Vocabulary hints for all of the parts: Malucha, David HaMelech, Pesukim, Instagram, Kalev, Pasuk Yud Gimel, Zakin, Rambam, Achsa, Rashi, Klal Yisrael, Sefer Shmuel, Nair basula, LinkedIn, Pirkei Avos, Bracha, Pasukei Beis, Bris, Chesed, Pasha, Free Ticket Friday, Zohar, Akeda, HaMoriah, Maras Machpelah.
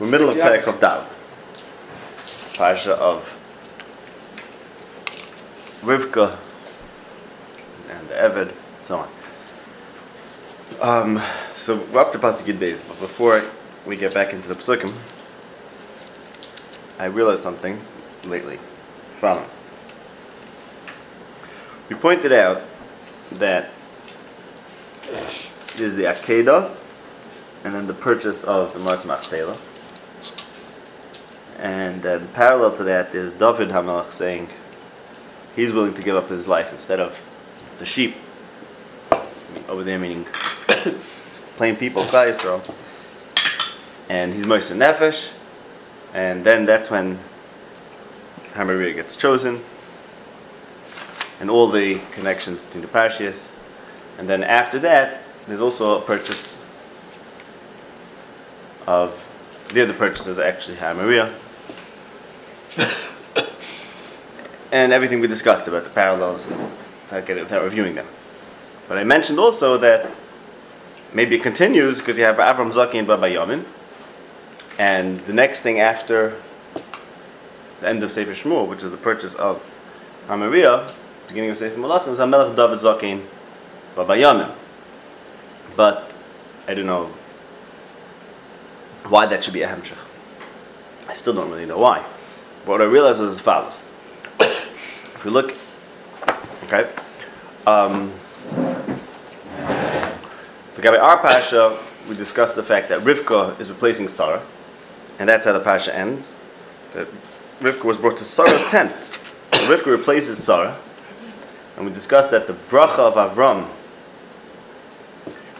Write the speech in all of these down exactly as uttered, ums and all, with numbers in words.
We're middle of Perek of Darv. Pasha of Rivka and Eved, so on. Um, so we're up to Pasukei Beis, but before we get back into the Pesukim, I realized something lately. Following. We pointed out that there's the Akeda and then the purchase of the Mars Machpelah. And then parallel to that is David HaMelech saying he's willing to give up his life instead of the sheep. Over there meaning plain people, Klal Yisrael. And he's Moshe Nefesh. And then that's when HaMoriah gets chosen. And all the connections between the Parshish. And then after that, there's also a purchase of... The other purchases are actually HaMoriah. And everything we discussed about the parallels, without, getting, without reviewing them. But I mentioned also that maybe it continues because you have Avram Zaki and Baba Yamin. And the next thing after the end of Sefer Shmuel, which is the purchase of HaMoriah, beginning of Sefer Malachim, was HaMelech David Zakein Baba Yamin. But I don't know why that should be a Hemshech. I still don't really know why. But what I realized was as follows. If we look, okay, um, the Gabi our Pasha, we discussed the fact that Rivka is replacing Sarah, and that's how the Pasha ends. That Rivka was brought to Sarah's tent. So Rivka replaces Sarah, and we discussed that the Bracha of Avram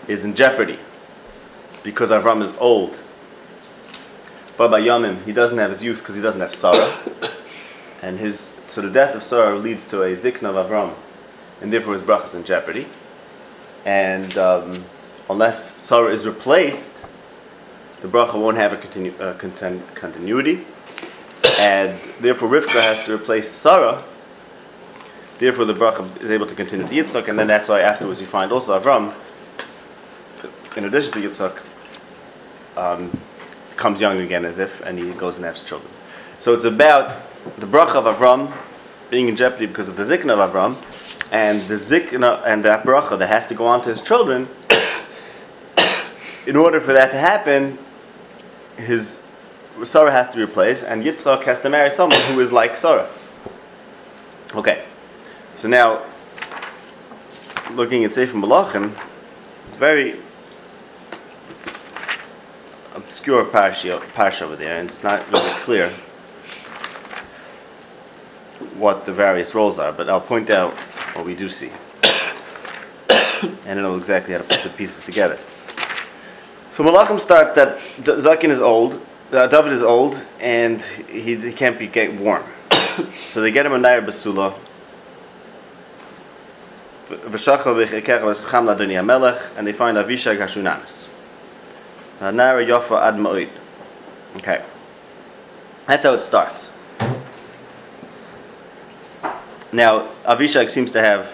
is in jeopardy because Avram is old. Baba Yamim, he doesn't have his youth because he doesn't have Sarah. And his so the death of Sarah leads to a Zikna of Avram, and therefore his bracha is in jeopardy. And um, unless Sarah is replaced, the bracha won't have a continu- uh, conten- continuity. And therefore Rivka has to replace Sarah. Therefore the bracha is able to continue to Yitzhak, and then that's why afterwards you find also Avram, in addition to Yitzhak, um, comes young again as if, and he goes and has children. So it's about the bracha of Avram being in jeopardy because of the zikna of Avram, and the zikna and that bracha that has to go on to his children. In order for that to happen, his Sarah has to be replaced, and Yitzchak has to marry someone who is like Sarah. Okay, so now looking at Sefer Malachim, very obscure parsha, parsha over there, and it's not really clear what the various roles are, but I'll point out what we do see. And I know exactly how to put the pieces together. So Malachim start that Zakin is old, uh, David is old, and he, he can't be get warm. So they get him a Nair Basula. And they find Avishag HaShunam. Nara Yofa Ad Ma'id. Okay. That's how it starts. Now, Avishag seems to have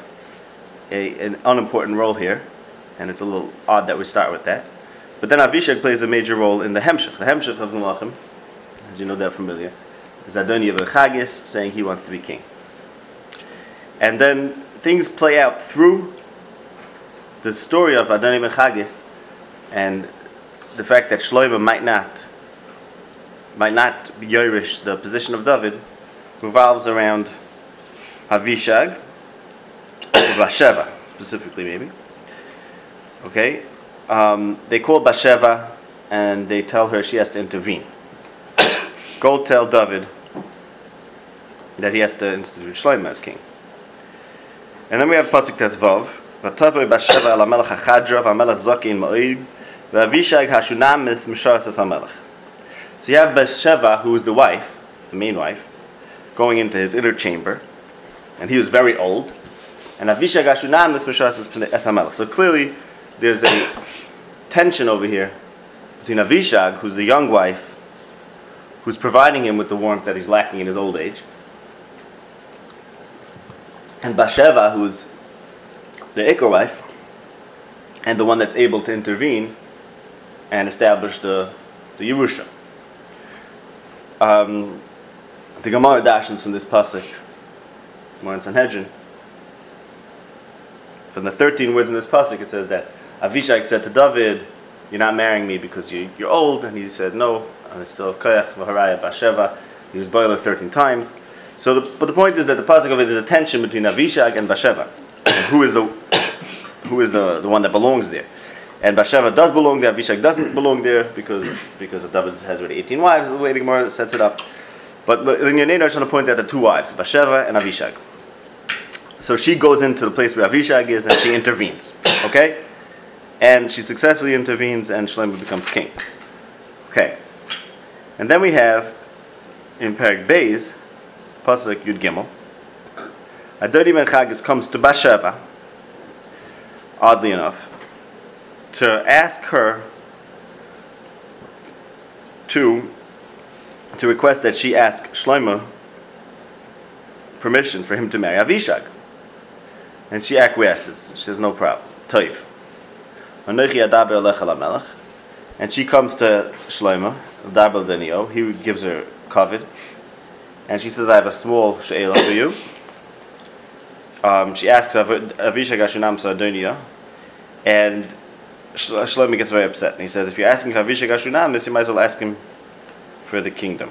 a, an unimportant role here, and it's a little odd that we start with that. But then Avishag plays a major role in the Hemshech. The Hemshech of Malachim, as you know, they're familiar, is Adoniya ben Chagis saying he wants to be king. And then things play out through the story of Adoniya ben Chagis and the fact that Shlomo might not might not Yerush the position of David revolves around Avishag Bathsheba specifically, maybe. Okay, um, they call Bathsheba and they tell her she has to intervene. Go tell David that he has to institute Shlomo as king. And then we have Pasuk Tesvav. V'tavei Bathsheba el hamelech hachadra v'hamelech zakein ma'id. So you have Bathsheba, who is the wife, the main wife, going into his inner chamber, and he was very old. And Avishag HaShunam is Mishras HaMelech. So clearly, there's a tension over here between Avishag, who's the young wife, who's providing him with the warmth that he's lacking in his old age, and Bathsheba, who's the Ikar wife, and the one that's able to intervene and establish the, the Yerusha. Um, the Gemara dashens from this pasuk, more in Sanhedrin. From the thirteen words in this pasuk, it says that Avishag said to David, "You're not marrying me because you, you're old," and he said, "No, I still have koyach v'haraya Bathsheba." He was boiler thirteen times. So, the, but the point is that the pasuk of it is a tension between Avishag and Bathsheba, who is the who is the, the one that belongs there. And Bathsheba does belong there, Avishag doesn't belong there because because David has already eighteen wives, the way the Gemara sets it up. But in your name, I just want to point out the two wives, Bathsheba and Avishag. So she goes into the place where Avishag is and she intervenes, okay? And she successfully intervenes and Shlomo becomes king. Okay. And then we have, in Perek Beis, Pasuk Yud Gimel, Adoniya ben Chagis comes to Bathsheba, oddly enough, to ask her to to request that she ask Shlomo permission for him to marry Avishag. And she acquiesces. She has no problem. Toiv. And she comes to Shlomo. He gives her covet. And she says, "I have a small she'ela for you." Um, she asks Avishag HaShunam to Adoniya. And Shlomo gets very upset, and he says, "If you're asking for Avishag HaShunam, this you might as well ask him for the kingdom."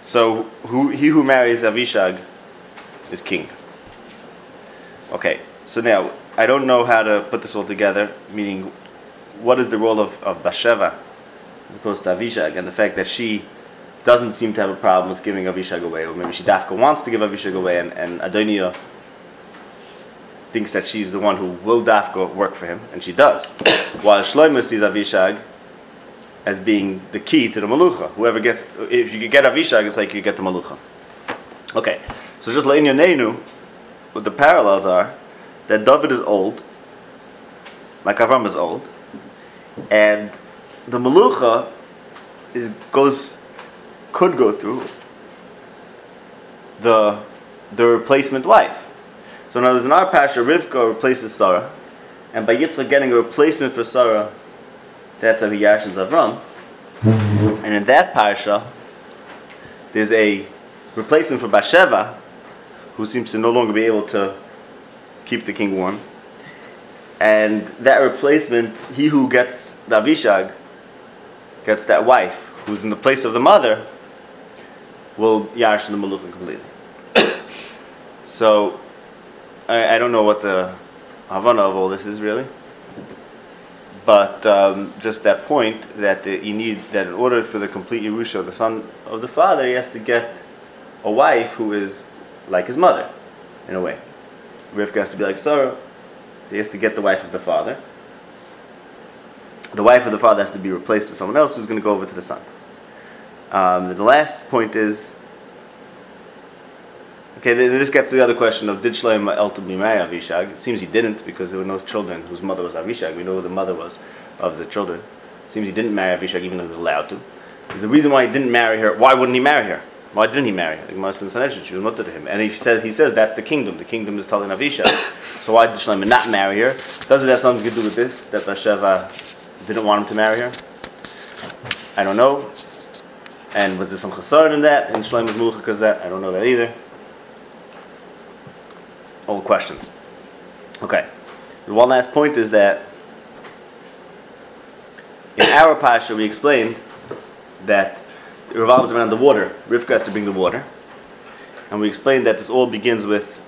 So, who, he who marries Avishag is king. Okay, so now I don't know how to put this all together. Meaning, what is the role of, of Bathsheba as opposed to Avishag, and the fact that she doesn't seem to have a problem with giving Avishag away, or maybe she dafka wants to give Avishag away, and, and Adoniya thinks that she's the one who will dafka work for him, and she does. While Shlomo sees Avishag as being the key to the Malucha. Whoever gets, if you get Avishag, it's like you get the Malucha. Okay, so just like in your Neinu, what the parallels are, that David is old, like Avram is old, and the Malucha is, goes, could go through the, the replacement wife. So now there's in our Pasha, Rivka replaces Sarah, and by Yitzhak getting a replacement for Sarah, that's how he yashins Avram. And in that Pasha, there's a replacement for Bathsheba, who seems to no longer be able to keep the king warm. And that replacement, he who gets the Avishag, gets that wife, who's in the place of the mother, will yashin the Maluchim completely. So, I, I don't know what the Havana of all this is really, but um, just that point that the, you need that in order for the complete Yerusha, the son of the father, he has to get a wife who is like his mother, in a way. Rivka has to be like Sarah, so he has to get the wife of the father. The wife of the father has to be replaced with someone else who's going to go over to the son. Um, the last point is. Okay, this gets to the other question of, did Shlomo ultimately marry Avishag? It seems he didn't, because there were no children whose mother was Avishag. We know who the mother was of the children. It seems he didn't marry Avishag, even though he was allowed to. There's a reason why he didn't marry her. Why wouldn't he marry her? Why didn't he marry her? The Gemara says, she was mutter to him. And he says, he says that's the kingdom. The kingdom is telling Avishag. So why did Shlomo not marry her? Does it have something to do with this, that Bathsheba didn't want him to marry her? I don't know. And was there some chasar in that? And Shlomo's Malucha because that? I don't know that either. Old questions. Okay. And one last point is that in our Pasha we explained that it revolves around the water. Rivka has to bring the water. And we explained that this all begins with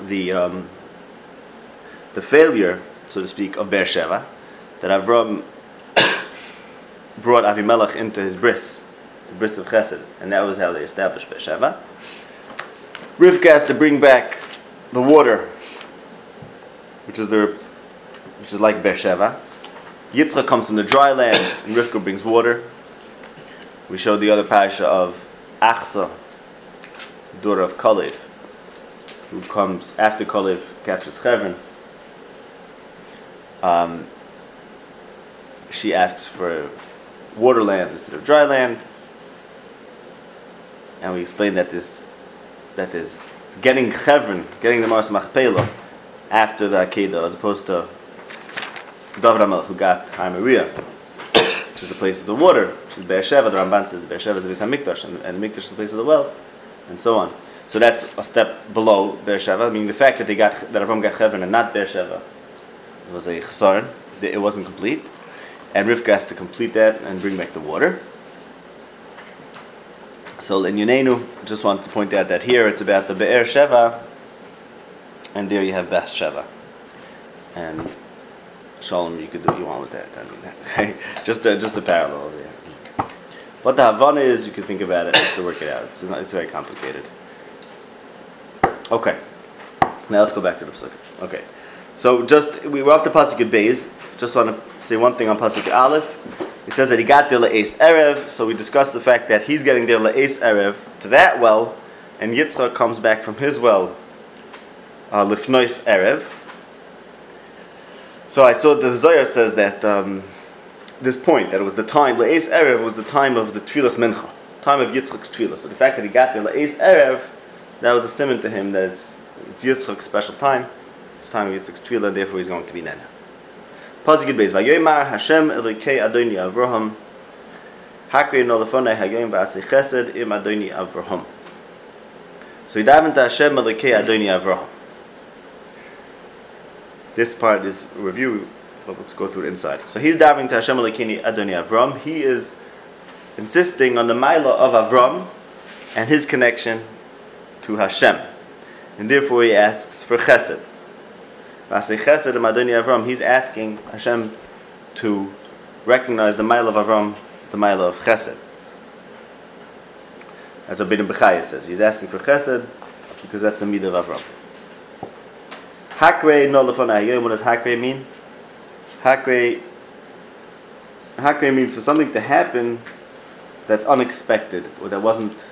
the um, the failure, so to speak, of Beersheba, that Avram brought Avimelech into his bris, the bris of Chesed, and that was how they established Beersheba. Rivka has to bring back the water, which is the, which is like Beersheba. Yitzchak comes from the dry land, and Rivka brings water. We showed the other parasha of Achsa, the daughter of Kalev, who comes after Kalev captures Chevron. Um, she asks for water land instead of dry land, and we explained that this. That is, getting Chevron, getting the Maras Machpelah after the Akeda, as opposed to David HaMelech, who got HaMoriah. which is the place of the water, which is Be'er Sheva. The Ramban says Be'er Sheva is the place of Mikdash, and, and Mikdash is the place of the wells, and so on. So that's a step below Be'er Sheva, meaning the fact that they got that Avram got Chevron and not Be'er Sheva, it was a chesaron. It wasn't complete, and Rivka has to complete that and bring back the water. So in Yunenu, just wanted to point out that here it's about the Be'er Sheva, and there you have Bathsheba, and Shalom, you could do what you want with that. I mean, okay, just the, just the parallel there. What the Havana is, you can think about it just to work it out. It's not, it's very complicated. Okay, now let's go back to the Pesukim. Okay, so just we were up to Pasukei Beis. Just want to say one thing on Pasuk Aleph. It says that he got there le'es erev. So we discussed the fact that he's getting there le'es erev to that well, and Yitzhak comes back from his well uh, lifnois erev. So I saw the Zohar says that um, this point, that it was the time, Le'ez Erev was the time of the Tfilas Mincha, time of Yitzchak's Tfilas. So the fact that he got there, Le'ez Erev, that was a simon to him that it's, it's Yitzchak's special time, it's time of Yitzchak's Tfilas, and therefore he's going to be Nana. Pasuk Beis, Va'yoymar Hashem Elokei Adoni Avraham, Hakrei Nolofonei Hayoym Va'asei Chesed Im Adoni Avraham. So he davened to Hashem Elokei Adoni Avraham. This part is a review, but let's go through it inside. So he's diving to Hashem Elokeinu Adoni Avram. He is insisting on the Maila of Avram and his connection to Hashem. And therefore he asks for Chesed. V'asei Chesed im Adoni Avram. He's asking Hashem to recognize the Maila of Avram, the Maila of Chesed. That's what Bnei Bechaya says. He's asking for Chesed because that's the Midah of Avram. Hakrei no lefana hayom. What does hakrei mean? Hakrei hakrei means for something to happen that's unexpected, or that wasn't,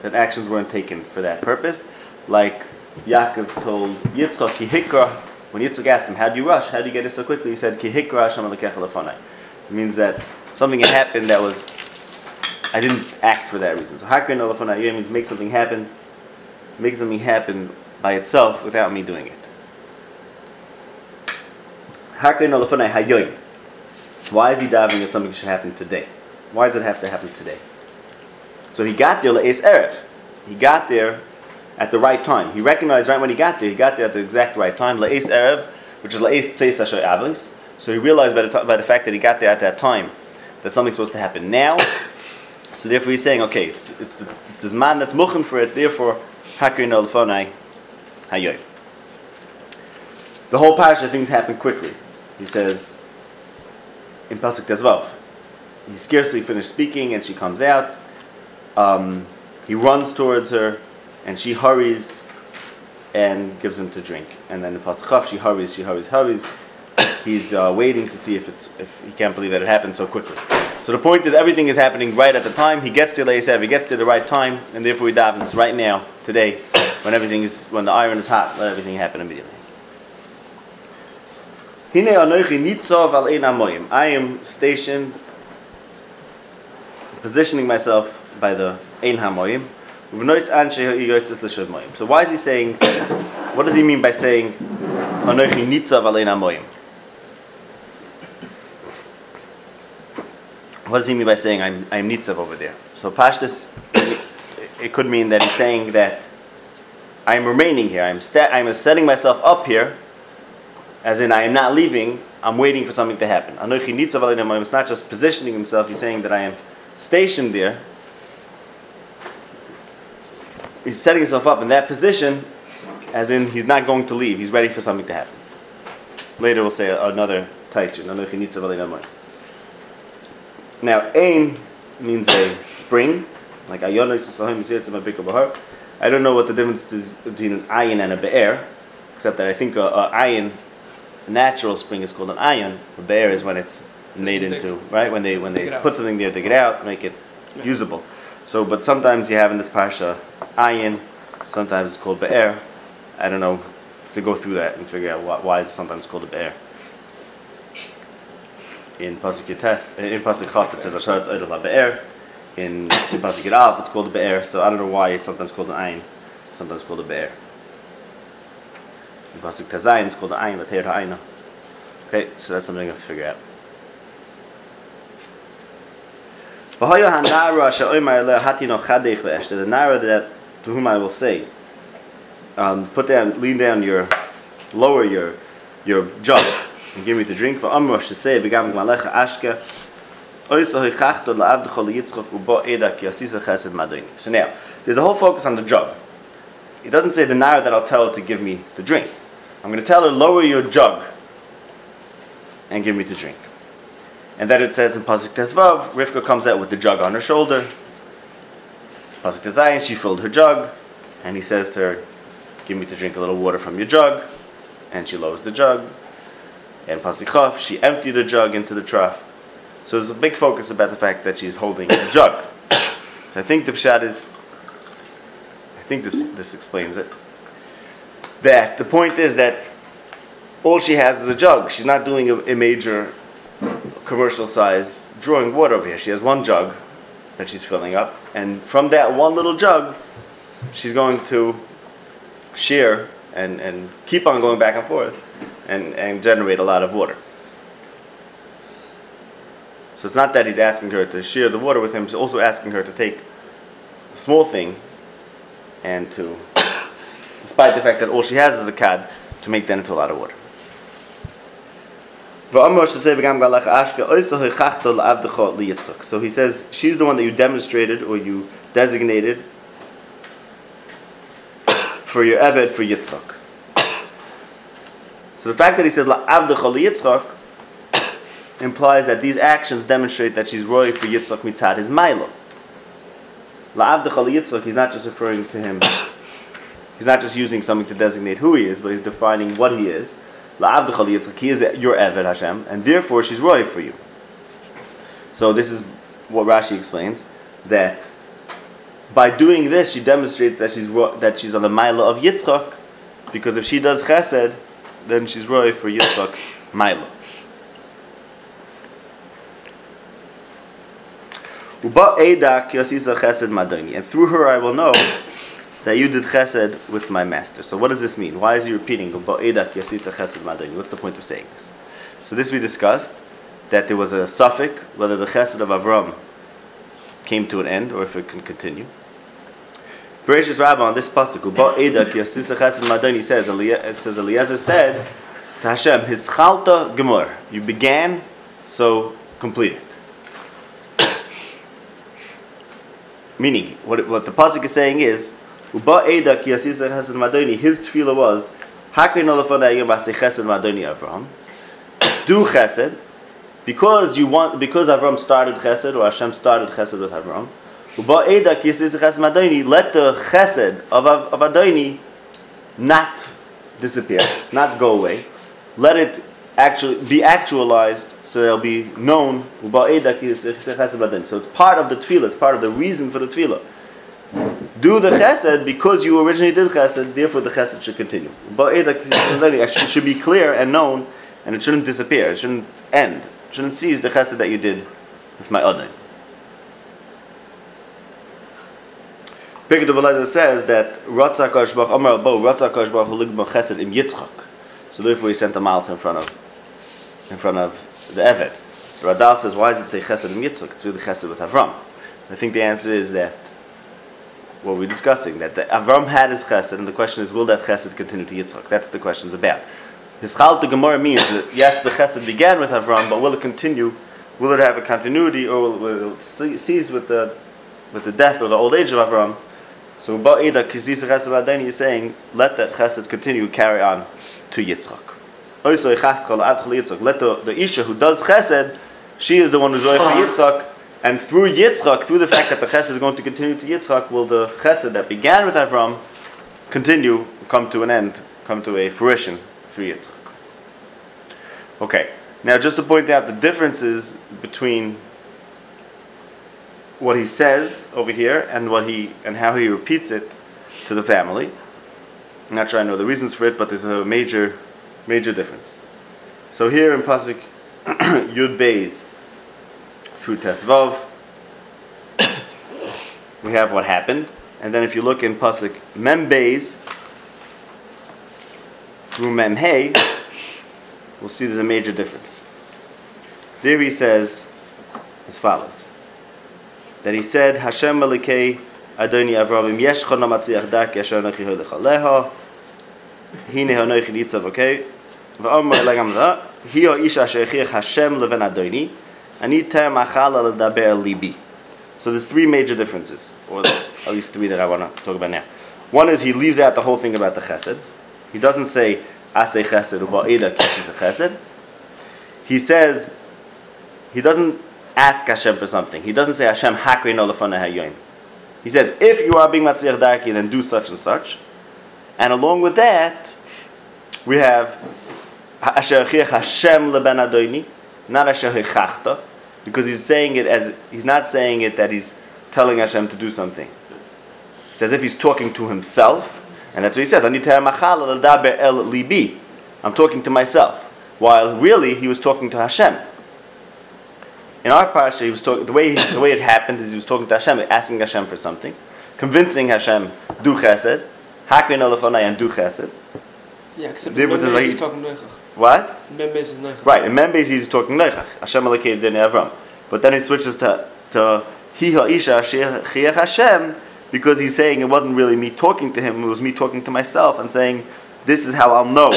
that actions weren't taken for that purpose. Like Yaakov told Yitzchak, ki hikra, when Yitzchak asked him, how do you rush? How do you get it so quickly? He said, ki hikra Hashem alekecha lefanai. It means that something had happened that was, I didn't act for that reason. So hakrei no lefana hayom means make something happen, make something happen by itself without me doing it. Why is he diving at something that should happen today? Why does it have to happen today? So he got there le'es erev. He got there at the right time. He recognized right when he got there, he got there at the exact right time, le'es erev, which is le'es tseis asher avos. So he realized by the, by the fact that he got there at that time that something's supposed to happen now. So therefore he's saying, okay, it's, it's, the, it's this man that's muchen for it, therefore, hakrei no lefonai hayoy. The whole Pasha, things happen quickly. He says, in Pasuk Tezvav, he scarcely finished speaking and she comes out. Um, he runs towards her and she hurries and gives him to drink. And then in Pasuk Chav, she hurries, she hurries, hurries. He's uh, waiting to see if it's, if he can't believe that it happened so quickly. So the point is, everything is happening right at the time. He gets to Leisav, he gets to the right time, and therefore he davens right now, today, when everything is, when the iron is hot, let everything happen immediately. I am stationed, positioning myself by the Ein HaMoyim. So why is he saying, what does he mean by saying, Anochi Nitzav al Ein HaMoyim? What does he mean by saying, I'm, I'm Nitzav over there? So Pashtus, it could mean that he's saying that I'm remaining here, I'm, sta- I'm setting myself up here, as in, I am not leaving, I'm waiting for something to happen. Anochi Nitzav al Ein HaMoyim, it's not just positioning himself, he's saying that I am stationed there. He's setting himself up in that position, as in, he's not going to leave, he's ready for something to happen. Later we'll say another taichin, Anochi Nitzav al Ein HaMoyim. Now, Ein means a spring, like Ayonos Usahim Yisirtzim Abikah Bahar. I don't know what the difference is between an ayin and a be'er, except that I think a, a ayin, natural spring is called an ayin. A be'er is when it's made into, right? When they when they put something there, dig it out, make it yeah. usable. So, but sometimes you have in this parsha ayin, sometimes it's called be'er. I don't know to go through that and figure out why, why it's sometimes called a be'er. In Pasuk Tes, in Pasuk Chaf it says Asher Tzayda LaBe'er. In, in Pasuk Av it's called a be'er. So I don't know why it's sometimes called an ayin, sometimes called a be'er. In Pasuk Tazayin, it's called the Ayin, the Teir Ha'ayna. Okay, so that's something you have to figure out. The Nara that to whom I will say, um, put down, lean down your, lower your, your jug and give me to drink. For Amr to say, Begam Malecha Ashka. So now, there's a whole focus on the jug. It doesn't say the Nara that I'll tell her to give me to drink. I'm going to tell her, lower your jug and give me to drink. And then it says in Pasuk Tezvav, Rivka comes out with the jug on her shoulder. Pasuk Tezayin, she filled her jug, and he says to her, give me to drink a little water from your jug. And she lowers the jug. And Pasuk Chaf, she emptied the jug into the trough. So there's a big focus about the fact that she's holding a jug. So I think the pshat is, I think this, this explains it. That the point is that all she has is a jug. She's not doing a, a major commercial size drawing water over here. She has one jug that she's filling up. And from that one little jug, she's going to share and, and keep on going back and forth and, and generate a lot of water. So it's not that he's asking her to share the water with him. He's also asking her to take a small thing and to, despite the fact that all she has is a kad, to make that into a lot of water. So he says, she's the one that you demonstrated or you designated for your Eved, for Yitzhak. So the fact that he says, la'avdecha liyitzchak, implies that these actions demonstrate that she's roy for Yitzchak mitzad his Milo. La'avdecha liyitzchak, he's not just referring to him, he's not just using something to designate who he is, but he's defining what he is. La'avdecha liyitzchak, he is your Eved Hashem, and therefore she's roy for you. So this is what Rashi explains, that by doing this she demonstrates that she's ro- that she's on the Milo of Yitzchak, because if she does chesed, then she's roy for Yitzchak's Milo. And through her I will know that you did chesed with my master. So what does this mean? Why is he repeating? What's the point of saying this? So this we discussed, that there was a suffix, whether the chesed of Avram came to an end or if it can continue. Bereshis Rabbah on this pasuk, he says, it says Eliezer said to Hashem, his chalta gemur, you began, so complete it. Meaning, what, what the pasuk is saying is, Uba Edak Yasisa Chesed Madoni, his tefillah was, Avram, do chesed, because you want, because Avram started chesed, or Hashem started chesed with Avram, Uba Edak Yasisa Chesed Madoni, let the chesed of, of Adoni not disappear, not go away, let it actually be actualized, so they'll be known. So it's part of the tefillah, it's part of the reason for the tefillah. Do the chesed because you originally did chesed, therefore the chesed should continue. It should be clear and known, and it shouldn't disappear, it shouldn't end, it shouldn't cease the chesed that you did with my Adon. Pirkei Avos says that Ratzak Hashbach Amar Bo Ratzak Hashbach Huligma Chesed Im Yitzchak. So therefore he sent the Malach in front of in front of the Eved. So Radal says, why does it say Chesed and Yitzchak? It's really Chesed with Avram. I think the answer is that what we're discussing, that the Avram had his Chesed, and the question is, will that Chesed continue to Yitzchak? That's the question's about. His Chal to Gemara means that yes, the Chesed began with Avram, but will it continue? Will it have a continuity, or will it cease with the with the death or the old age of Avram? So Ba'ida Kisisa Chesed Adani is saying, let that Chesed continue, carry on to Yitzchak. Also, let the, the Isha who does chesed, she is the one who's roy for Yitzchak, and through Yitzchak, through the fact that the chesed is going to continue to Yitzchak, will the chesed that began with Avram continue, come to an end, come to a fruition through Yitzchak. Okay, now just to point out the differences between what he says over here and what he and how he repeats it to the family. I'm not sure I know the reasons for it, but there's a major, major difference. So here in Pasuk Yud Beis through Tesvav, we have what happened. And then if you look in Pasuk Mem Beis through Mem Hey, we'll see there's a major difference. There he says as follows. that he said, Hashem Elikei Adoni Avraham Yeshcha no matzliach dak yasher nochi holecha leha hine honochi nitzav, okay? V'omar legam da hiyo isha shechiach Hashem leven Adoni ani ter machala ledaber libi. So there's three major differences, or at least three that I want to talk about now. One is he leaves out the whole thing about the chesed. He doesn't say aseh chesed u'ba'ida kishes a chesed. He says, he doesn't ask Hashem for something. He doesn't say Hashem hakri no lefana hayoyim. He says, if you are being matzliach daki, then do such and such. And along with that, we have asher chiach Hashem leben Adoni, not asher chiachta. Because he's saying it as, he's not saying it that he's telling Hashem to do something. It's as if he's talking to himself, and that's what he says. I'm talking to myself, while really he was talking to Hashem. In our parsha, he was talking. The way he, the way it happened is he was talking to Hashem, asking Hashem for something, convincing Hashem do chesed, hakrin alefonai and do chesed. Yeah, except the difference is like he's talking to Hashem. What? Membez is Neichach. Right, in Membez he's talking Neichach. Hashem Elikei Adoni Avram. But then he switches to to Hi Ha'isha Shechiach Hashem, because he's saying it wasn't really me talking to him, it was me talking to myself and saying, this is how I'll know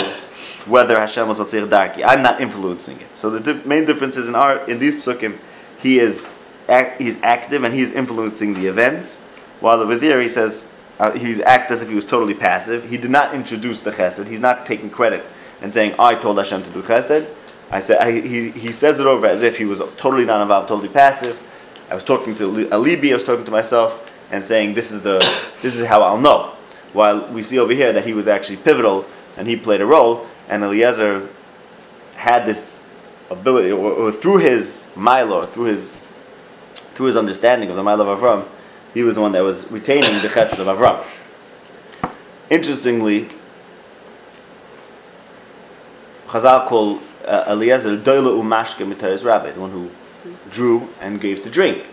whether Hashem was Matzliach Darki. I'm not influencing it. So the di- main difference is in our in these Pesukim, he is act, he's active and he's influencing the events, while over there he says, uh, he acts as if he was totally passive. He did not introduce the chesed, he's not taking credit and saying, I told Hashem to do chesed. I said, I, he, he says it over as if he was totally not involved, totally passive. I was talking to Alibi, I was talking to myself, and saying, this is the, this is how I'll know. While we see over here that he was actually pivotal, and he played a role, and Eliezer had this ability, or, or through his Milo, through his, through his understanding of the Milo of Avram, he was the one that was retaining the chesed of Avram. Interestingly, Chazal called uh, Eliezer doyle umashke mitaris rabbi, the one who drew and gave to drink.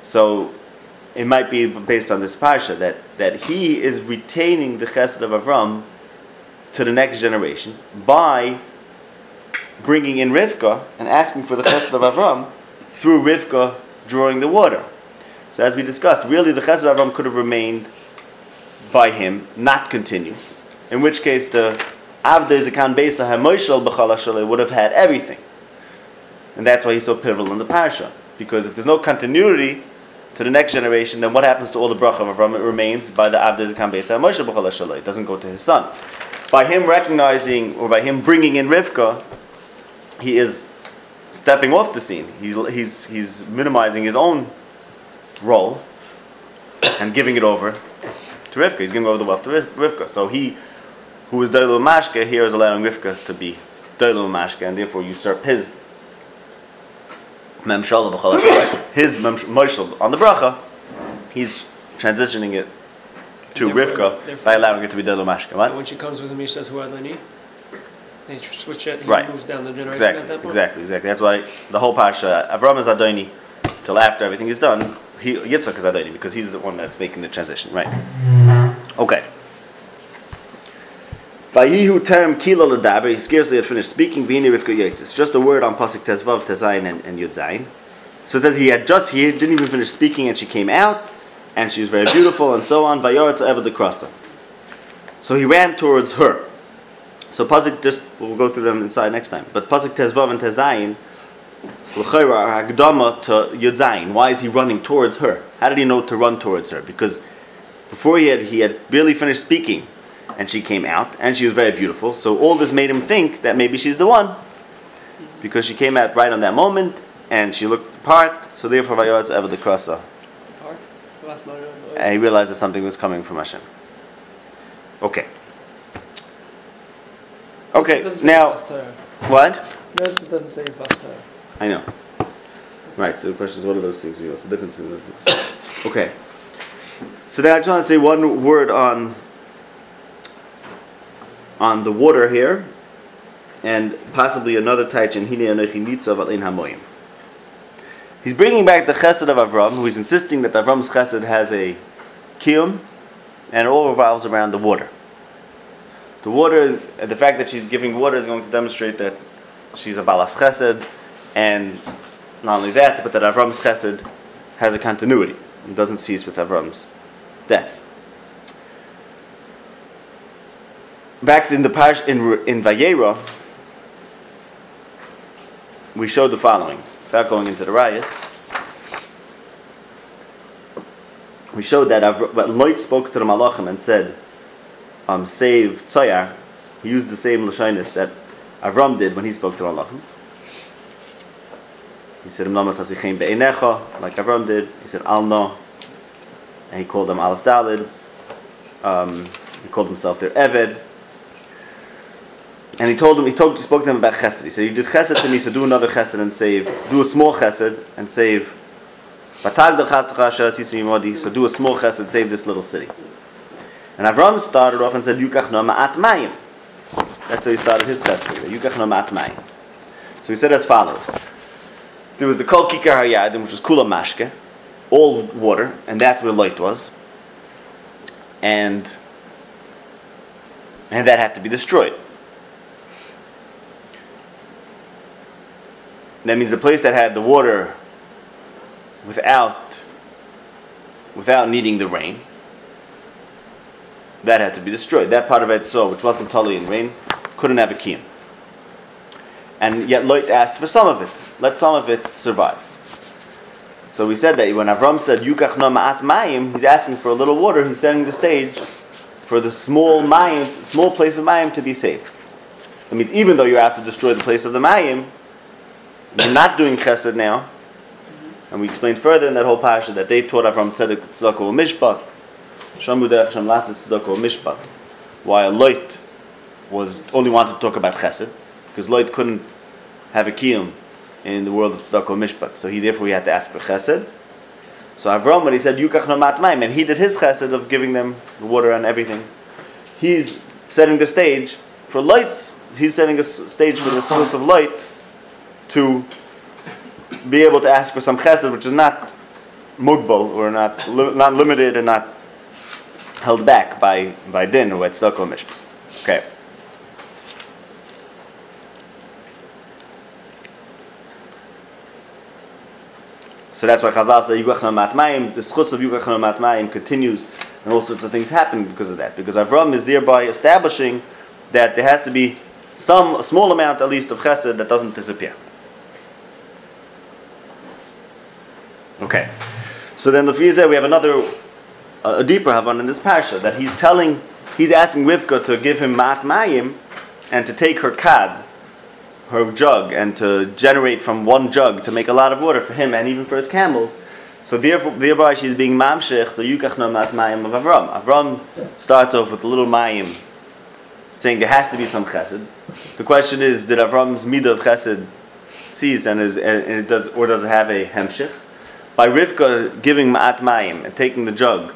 So it might be based on this parsha that, that he is retaining the chesed of Avram to the next generation by bringing in Rivka and asking for the chesed of Avram through Rivka drawing the water. So as we discussed, really the chesed of Avram could have remained by him, not continue. In which case the Avdei Zakan Beis HaMoishal B'Chal HaShalei would have had everything. And that's why he's so pivotal in the Parsha. Because if there's no continuity to the next generation, then what happens to all the Bracha of Avram? It remains by the Avdei Zakan Beis HaMoishal B'Chal HaShalei. It doesn't go to his son. By him recognizing, or by him bringing in Rivka, he is stepping off the scene. He's, he's, he's minimizing his own role and giving it over to Rivka. He's giving over the wealth to Rivka. So he, who is Doilu Mashke, here is allowing Rivka to be Doilu Mashke, and therefore usurp his Memshal B'Chal HaShalei, his Memshal on the Bracha. He's transitioning it to therefore, Rivka therefore, by allowing it to be Doilu Mashke. Right? When she comes with him, he says, who Adlani? He switches it, he right. moves down the generation exactly, at that point. Exactly, exactly. That's why the whole Pasha, Avram is Adoni, till after everything is done, he, Yitzhak is Adoni, because he's the one that's making the transition, right? Okay. Vayihu terem kilo l'daber. He scarcely had finished speaking. V'hine Rivka yotzes. Just a word on pasuk tezvav, tezayin, and, and yudzayin. So it says he had just he didn't even finish speaking, and she came out, and she was very beautiful, and so on. Vayoretz Eved across. So he ran towards her. So pasuk just we'll go through them inside next time. But pasuk tezvav and tezayin, l'chayra are hagdama to yudzayin. Why is he running towards her? How did he know to run towards her? Because before he had he had barely finished speaking. And she came out, and she was very beautiful. So all this made him think that maybe she's the one, because she came out right on that moment, and she looked the part. So therefore, Vayoretz Eved L'Krasa. The part? The last moment. And he realized that something was coming from Hashem. Okay. Okay. It doesn't say now, what? No, it doesn't say faster. I know. Right. So the question is, what are those things? What's the difference in those things? Okay. So now I just want to say one word on. on the water here, and possibly another taichin, Hine Anochi Nitzav Alein Hamoyim. He's bringing back the chesed of Avram, who is insisting that Avram's chesed has a kiyum, and it all revolves around the water. The water, is, the fact that she's giving water is going to demonstrate that she's a balas chesed, and not only that, but that Avram's chesed has a continuity and doesn't cease with Avram's death. Back in the Parsh in, in Vayera, we showed the following. Without going into the rayas, we showed that Avram, when Lot spoke to the Malachim and said, um, save Tzayar, he used the same Lashonis that Avram did when he spoke to Malachim. He said, like Avram did. He said, Alno. And he called them Aleph Dalid. Um, he called himself their Eved. And he told them, he told, spoke to them about Chesed. He said, you did Chesed to me, so do another Chesed and save, do a small Chesed and save. So do a small Chesed, save this little city. And Avram started off and said, Yukach no ma'at mayim. That's how he started his Chesed. Yukach no ma'at mayim. So he said as follows. There was the Kol Kikar HaYadim, which was Kula Mashke, all water, and that's where Lot was. And, and that had to be destroyed. That means the place that had the water without, without needing the rain, that had to be destroyed. That part of Etzor, which wasn't totally in rain, couldn't have a kiyum. And yet Lot asked for some of it. Let some of it survive. So we said that when Avram said, Yukach no ma'at mayim, he's asking for a little water, he's setting the stage for the small mayim, small place of mayim to be saved. That means even though you have to destroy the place of the mayim, you're not doing chesed now. And we explained further in that whole parasha that they taught Avram tzedek tzedakah or mishpat. Shamu derech shem lasis tzedakah or mishpat. While Lot was only wanted to talk about chesed, because Lot couldn't have a kiyum in the world of tzedakah mishpat, so he therefore he had to ask for chesed. So Avram, when he said Yukach no ma'at mayim, and he did his chesed of giving them the water and everything, he's setting the stage for lights. He's setting a stage for the source of light to be able to ask for some chesed, which is not mugbal or not li- not limited and not held back by by din or tzedakah mishpat. Okay. So that's why Chazal said Yukach no ma'at mayim. The schus of Yukach no ma'at mayim continues, and all sorts of things happen because of that. Because Avram is thereby establishing that there has to be some small amount, at least, of chesed that doesn't disappear. Okay. So then, Lefizeh, we have another, uh, a deeper Havana in this parsha that he's telling, he's asking Rivka to give him ma'at mayim and to take her kad, her jug, and to generate from one jug to make a lot of water for him and even for his camels. So therefore, thereby she's being mamshech, the Yukach no ma'at mayim of Avram. Avram starts off with a little mayim, saying there has to be some chesed. The question is, did Avram's midah of chesed cease, and is, and it does, or does it have a hemshech? By Rivka giving ma'at mayim and taking the jug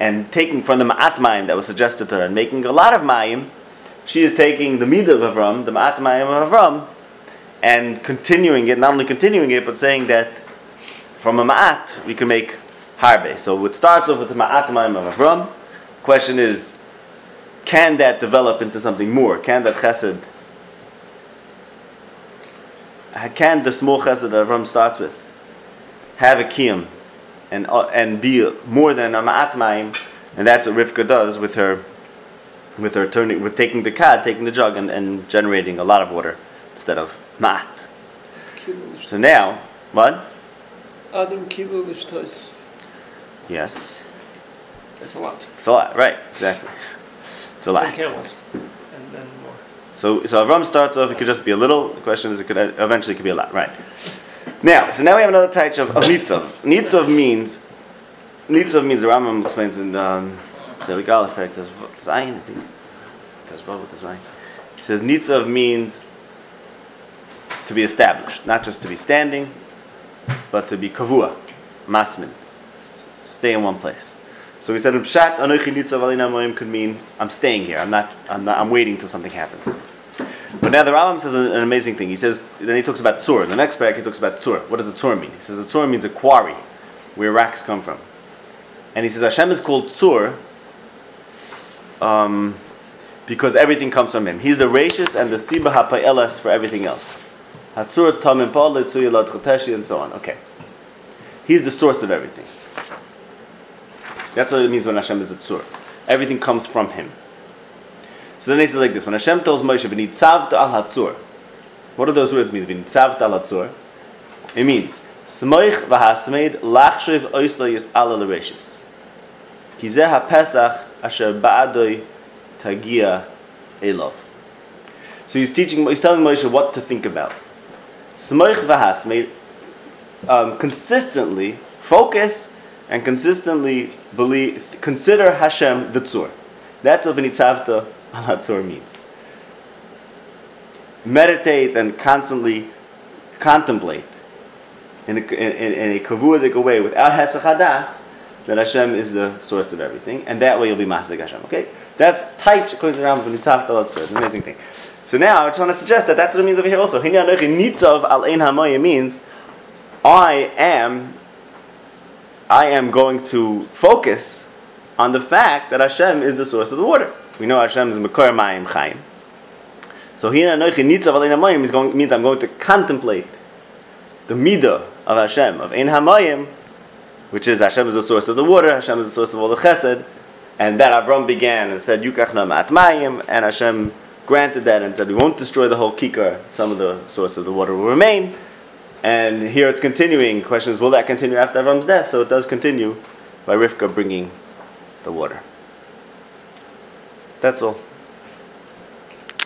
and taking from the ma'at mayim that was suggested to her and making a lot of mayim, she is taking the midah of Avram, the ma'at mayim of Avram, and continuing it, not only continuing it, but saying that from a ma'at, we can make harbe. So it starts off with the ma'at mayim of Avram. Question is, can that develop into something more? Can that chesed, can the small chesed that Avram starts with have a kiyum and, uh, and be more than a ma'at mayim? And that's what Rivka does with her With her turning, with taking the kad, taking the jug, and, and generating a lot of water instead of ma'at. So now, what? Adam kilo l'shtois. Yes. That's a lot. It's a lot, right? Exactly. It's a lot. And camels, and then more. So, so Avram starts off. It could just be a little. The question is, it could eventually it could be a lot, right? Now, so now we have another type of, of nitzav. Nitzav means, nitzav means the Rambam explains in. Um, I think. He says Nitzav means to be established, not just to be standing, but to be kavua, masmin, stay in one place. So we said Pshat Anochi Nitzav Alina Moim could mean I'm staying here. I'm not. I'm not. I'm waiting till something happens. But now the Rambam says an amazing thing. He says then he talks about tzur. The next paragraph he talks about tzur. What does a tzur mean? He says a tzur means a quarry, where rocks come from. And he says Hashem is called tzur. Um, because everything comes from him. He's the rachis and the siba ha'payelas for everything else. Hatsur tamim pa'al, letzu yilad choteshi, and so on. Okay. He's the source of everything. That's what it means when Hashem is the tzur. Everything comes from Him. So then he says like this, when Hashem tells Moshe, v'nitzavta al ha-tzur. What do those words mean? V'nitzavta al ha-tzur. It means, s'moich v'hasmeid lachshiv oislayis ala l'reshis. Ki zeh ha-pesach asher ba'adoi tagia elov. So he's teaching, he's telling Moshe what to think about. S'moich v'hasmeid, um, consistently focus and consistently believe, consider Hashem the tzur. That's what v'nitzavta al ha-tzur means. Meditate and constantly contemplate in a, in, in a kavudic way without hesach hadas that Hashem is the source of everything, and that way you'll be masig Hashem. Okay, that's tight according to Rambam. Nitzavta al ha-tzur. It's an amazing thing. So now I just want to suggest that that's what it means over here also. Hinei anochi nitzav al ein hamoya means I am, I am going to focus on the fact that Hashem is the source of the water. We know Hashem is Mekor Mayim Chaim. So Hinei Anochi Nitzav Al Ein HaMayim is going, means I'm going to contemplate the midah of Hashem, of Ein HaMayim, which is Hashem is the source of the water, Hashem is the source of all the chesed, and that Avram began and said, Yukach Na Ma'at Mayim, and Hashem granted that and said, we won't destroy the whole kikar, some of the source of the water will remain. And here it's continuing. The question is, will that continue after Avram's death? So it does continue by Rivka bringing the water. That's all.